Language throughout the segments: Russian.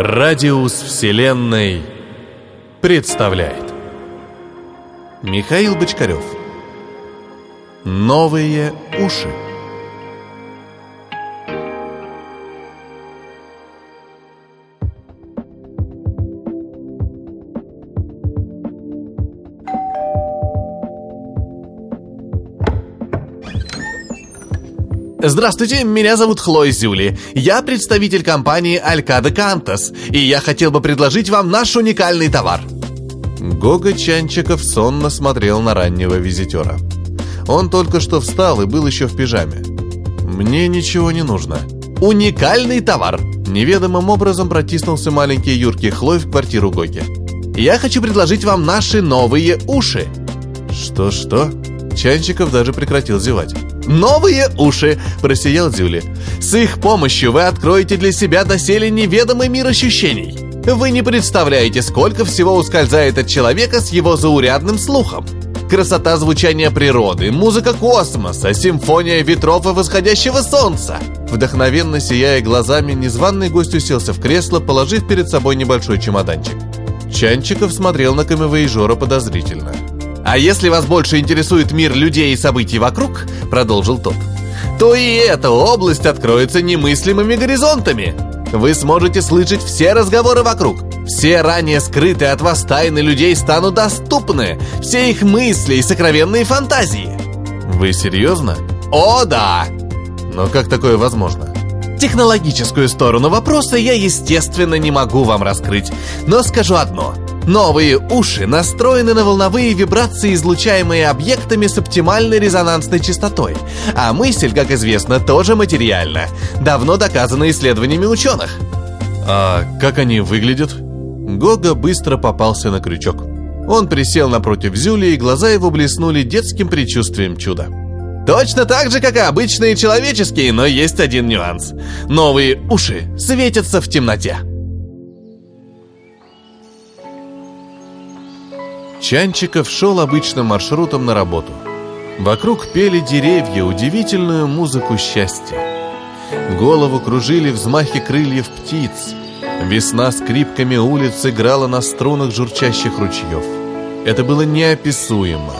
Радиус Вселенной представляет Михаил Бочкарёв. Новые уши. Здравствуйте, меня зовут Хлоя Зюли. Я представитель компании «Алькада Кантес», и я хотел бы предложить вам наш уникальный товар. Гога Чанчиков сонно смотрел на раннего визитера. Он только что встал и был еще в пижаме. «Мне ничего не нужно». «Уникальный товар!» Неведомым образом протиснулся маленький Юрки Хлой в квартиру Гоги. «Я хочу предложить вам наши новые уши». «Что-что?» Чанчиков даже прекратил зевать. «Новые уши!» – просиял Зюли. «С их помощью вы откроете для себя доселе неведомый мир ощущений. Вы не представляете, сколько всего ускользает от человека с его заурядным слухом. Красота звучания природы, музыка космоса, симфония ветров и восходящего солнца!» Вдохновенно сияя глазами, незваный гость уселся в кресло, положив перед собой небольшой чемоданчик. Чанчиков смотрел на камевояжёра подозрительно. «А если вас больше интересует мир людей и событий вокруг, — продолжил тот, — то и эта область откроется немыслимыми горизонтами. Вы сможете слышать все разговоры вокруг. Все ранее скрытые от вас тайны людей станут доступны. Все их мысли и сокровенные фантазии». «Вы серьезно?» «О, да!» «Но как такое возможно?» «Технологическую сторону вопроса я, естественно, не могу вам раскрыть. Но скажу одно. Новые уши настроены на волновые вибрации, излучаемые объектами с оптимальной резонансной частотой. А мысль, как известно, тоже материальна. Давно доказано исследованиями ученых». «А как они выглядят?» Гога быстро попался на крючок. Он присел напротив Зюли, и глаза его блеснули детским предчувствием чуда. «Точно так же, как и обычные человеческие, но есть один нюанс. Новые уши светятся в темноте». Чанчиков шел обычным маршрутом на работу. Вокруг пели деревья удивительную музыку счастья. Голову кружили взмахи крыльев птиц. Весна скрипками улиц играла на струнах журчащих ручьев. Это было неописуемо.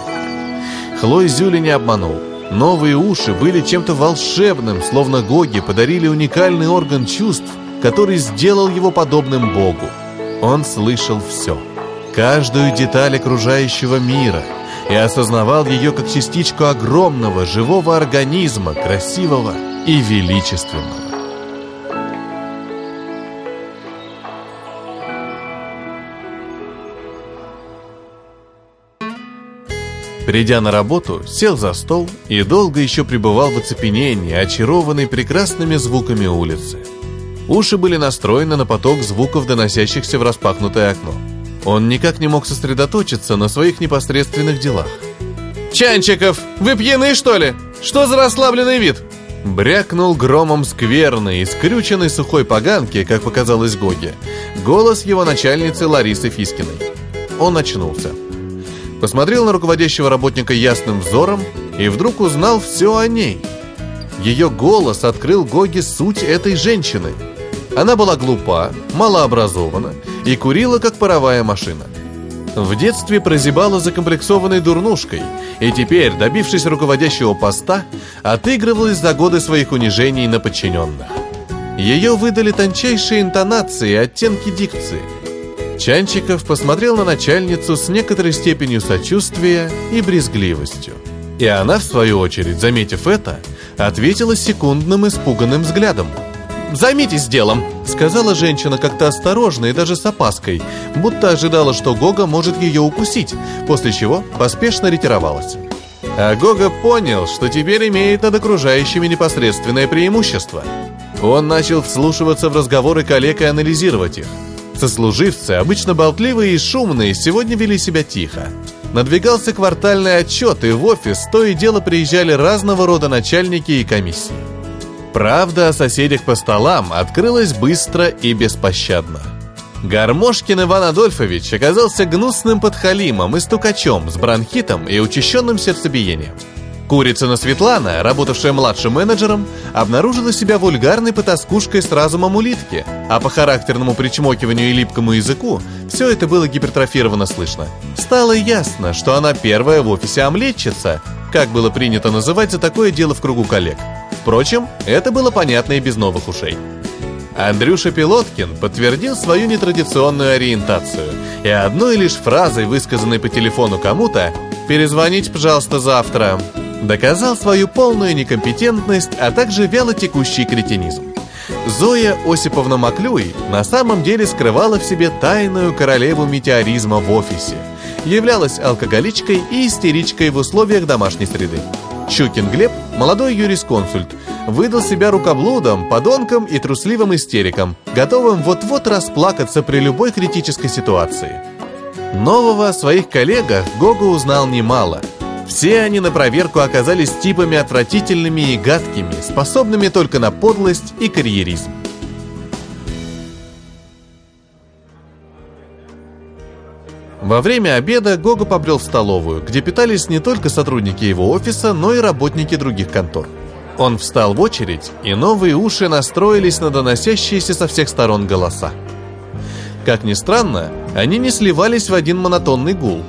Хлой Зюли не обманул. Новые уши были чем-то волшебным, словно Гоге подарили уникальный орган чувств, который сделал его подобным Богу. Он слышал все. Каждую деталь окружающего мира и осознавал ее как частичку огромного живого организма, красивого и величественного. Придя на работу, сел за стол и долго еще пребывал в оцепенении, очарованный прекрасными звуками улицы. Уши были настроены на поток звуков, доносящихся в распахнутое окно. Он никак не мог сосредоточиться на своих непосредственных делах. «Чанчиков, вы пьяны, что ли? Что за расслабленный вид?» Брякнул громом скверный и скрюченной сухой поганки, как показалось Гоге, голос его начальницы Ларисы Фискиной. Он очнулся. Посмотрел на руководящего работника ясным взором и вдруг узнал все о ней. Ее голос открыл Гоге суть этой женщины. Она была глупа, малообразована и курила, как паровая машина. В детстве прозябала закомплексованной дурнушкой, и теперь, добившись руководящего поста, отыгрывалась за годы своих унижений на подчиненных. Ее выдали тончайшие интонации и оттенки дикции. Чанчиков посмотрел на начальницу с некоторой степенью сочувствия и брезгливостью. И она, в свою очередь, заметив это, ответила секундным испуганным взглядом. «Займитесь делом», — сказала женщина как-то осторожно и даже с опаской, будто ожидала, что Гога может ее укусить, после чего поспешно ретировалась. А Гога понял, что теперь имеет над окружающими непосредственное преимущество. Он начал вслушиваться в разговоры коллег и анализировать их. Сослуживцы, обычно болтливые и шумные, сегодня вели себя тихо. Надвигался квартальный отчет, и в офис то и дело приезжали разного рода начальники и комиссии. Правда о соседях по столам открылась быстро и беспощадно. Гармошкин Иван Адольфович оказался гнусным подхалимом и стукачом с бронхитом и учащенным сердцебиением. Курицына Светлана, работавшая младшим менеджером, обнаружила себя вульгарной потаскушкой с разумом улитки, а по характерному причмокиванию и липкому языку все это было гипертрофировано слышно. Стало ясно, что она первая в офисе омлетчица, как было принято называть за такое дело в кругу коллег. Впрочем, это было понятно и без новых ушей. Андрюша Пилоткин подтвердил свою нетрадиционную ориентацию и одной лишь фразой, высказанной по телефону кому-то «Перезвоните, пожалуйста, завтра», доказал свою полную некомпетентность, а также вялотекущий кретинизм. Зоя Осиповна Маклюи на самом деле скрывала в себе тайную королеву метеоризма в офисе, являлась алкоголичкой и истеричкой в условиях домашней среды. Чукин Глеб, молодой юрисконсульт, выдал себя рукоблудом, подонком и трусливым истериком, готовым вот-вот расплакаться при любой критической ситуации. Нового о своих коллегах Гога узнал немало. Все они на проверку оказались типами отвратительными и гадкими, способными только на подлость и карьеризм. Во время обеда Гога побрел в столовую, где питались не только сотрудники его офиса, но и работники других контор. Он встал в очередь, и новые уши настроились на доносящиеся со всех сторон голоса. Как ни странно, они не сливались в один монотонный гул.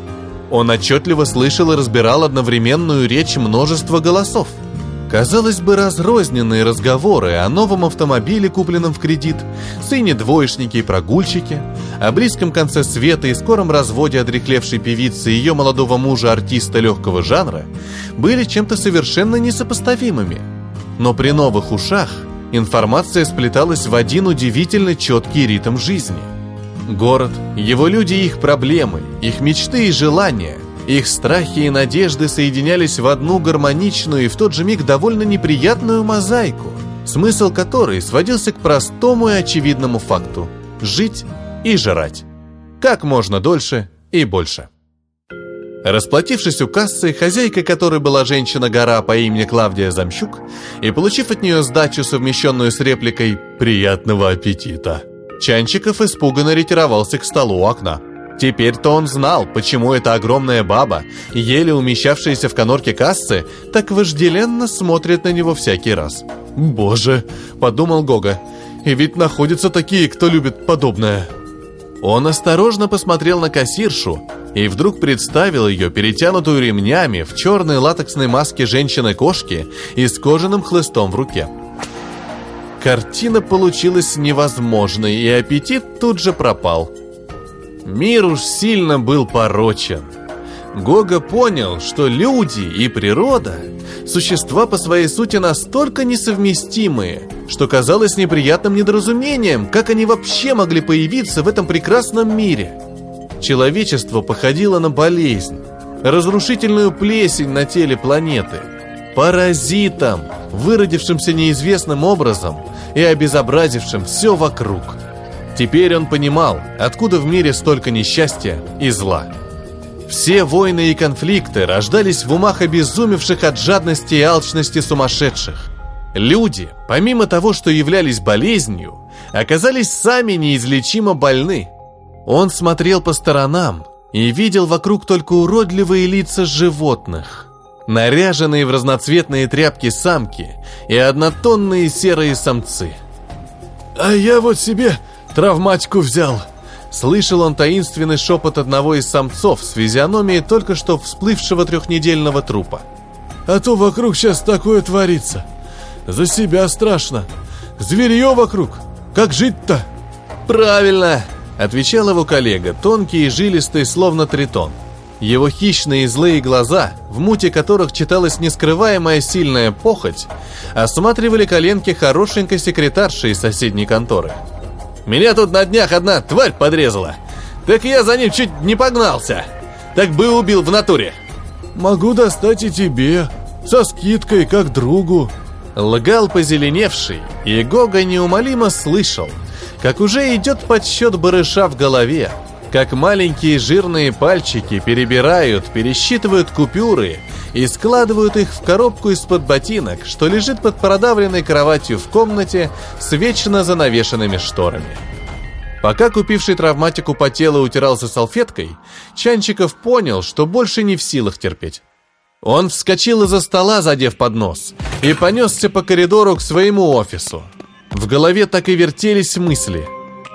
Он отчетливо слышал и разбирал одновременную речь множества голосов. Казалось бы, разрозненные разговоры о новом автомобиле, купленном в кредит, сыне двоечники и прогульщики, о близком конце света и скором разводе одряхлевшей певицы и ее молодого мужа-артиста легкого жанра, были чем-то совершенно несопоставимыми. Но при новых ушах информация сплеталась в один удивительно четкий ритм жизни. Город, его люди и их проблемы, их мечты и желания, их страхи и надежды соединялись в одну гармоничную и в тот же миг довольно неприятную мозаику, смысл которой сводился к простому и очевидному факту – жить и жрать. Как можно дольше и больше. Расплатившись у кассы, хозяйка которой была женщина-гора по имени Клавдия Замщук, и получив от нее сдачу, совмещенную с репликой «Приятного аппетита», Чанчиков испуганно ретировался к столу у окна. Теперь-то он знал, почему эта огромная баба, еле умещавшаяся в конорке кассы, так вожделенно смотрит на него всякий раз. «Боже!» – подумал Гога. «И ведь находятся такие, кто любит подобное». Он осторожно посмотрел на кассиршу и вдруг представил ее перетянутую ремнями в черной латексной маске женщины-кошки и с кожаным хлыстом в руке. Картина получилась невозможной, и аппетит тут же пропал. Мир уж сильно был порочен. Гога понял, что люди и природа – существа по своей сути настолько несовместимые, что казалось неприятным недоразумением, как они вообще могли появиться в этом прекрасном мире. Человечество походило на болезнь, разрушительную плесень на теле планеты, паразитом, выродившимся неизвестным образом и обезобразившим все вокруг. Теперь он понимал, откуда в мире столько несчастья и зла. Все войны и конфликты рождались в умах обезумевших от жадности и алчности сумасшедших. Люди, помимо того, что являлись болезнью, оказались сами неизлечимо больны. Он смотрел по сторонам и видел вокруг только уродливые лица животных, наряженные в разноцветные тряпки самки и однотонные серые самцы. «А я вот себе... травматику взял!» Слышал он таинственный шепот одного из самцов с физиономией только что всплывшего трехнедельного трупа. «А то вокруг сейчас такое творится! За себя страшно! Зверье вокруг! Как жить-то?» «Правильно!» — отвечал его коллега, тонкий и жилистый, словно тритон. Его хищные и злые глаза, в муте которых читалась нескрываемая сильная похоть, осматривали коленки хорошенькой секретарши из соседней конторы. «Меня тут на днях одна тварь подрезала. Так я за ним чуть не погнался. Так бы убил в натуре». «Могу достать и тебе. Со скидкой, как другу». Лгал позеленевший, и Гога неумолимо слышал, как уже идет подсчет барыша в голове, как маленькие жирные пальчики перебирают, пересчитывают купюры и складывают их в коробку из-под ботинок, что лежит под продавленной кроватью в комнате с вечно занавешенными шторами. Пока купивший травматику по телу утирался салфеткой, Чанчиков понял, что больше не в силах терпеть. Он вскочил из-за стола, задев поднос, и понесся по коридору к своему офису. В голове так и вертелись мысли.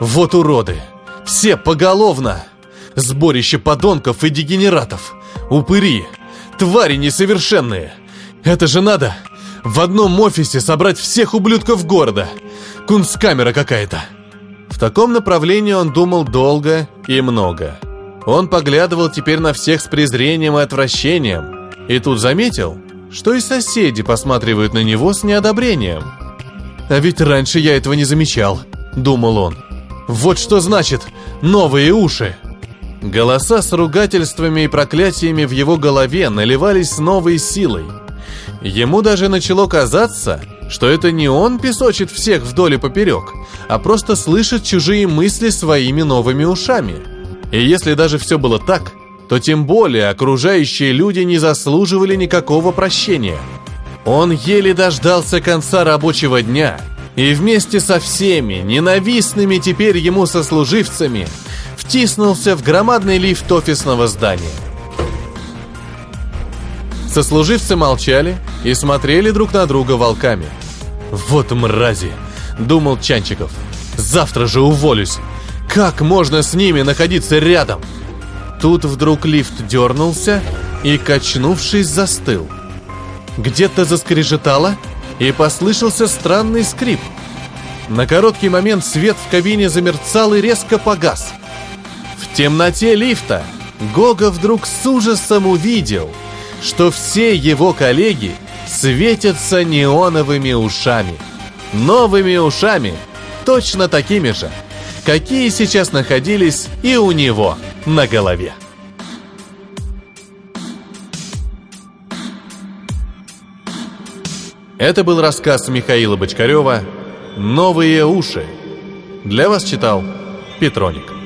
Вот уроды! Все поголовно! Сборище подонков и дегенератов! Упыри! Твари несовершенные! Это же надо! В одном офисе собрать всех ублюдков города! Кунсткамера какая-то! В таком направлении он думал долго и много. Он поглядывал теперь на всех с презрением и отвращением. И тут заметил, что и соседи посматривают на него с неодобрением. «А ведь раньше я этого не замечал», — думал он. «Вот что значит «новые уши». Голоса с ругательствами и проклятиями в его голове наливались новой силой. Ему даже начало казаться, что это не он песочит всех вдоль и поперек, а просто слышит чужие мысли своими новыми ушами. И если даже все было так, то тем более окружающие люди не заслуживали никакого прощения. Он еле дождался конца рабочего дня, и вместе со всеми ненавистными теперь ему сослуживцами втиснулся в громадный лифт офисного здания. Сослуживцы молчали и смотрели друг на друга волками. «Вот мрази!» – думал Чанчиков. «Завтра же уволюсь! Как можно с ними находиться рядом?» Тут вдруг лифт дернулся и, качнувшись, застыл. Где-то заскрежетало, и послышался странный скрип. На короткий момент свет в кабине замерцал и резко погас. В темноте лифта Гога вдруг с ужасом увидел, что все его коллеги светятся неоновыми ушами. Новыми ушами, точно такими же, какие сейчас находились и у него на голове. Это был рассказ Михаила Бочкарёва «Новые уши». Для вас читал Петроник.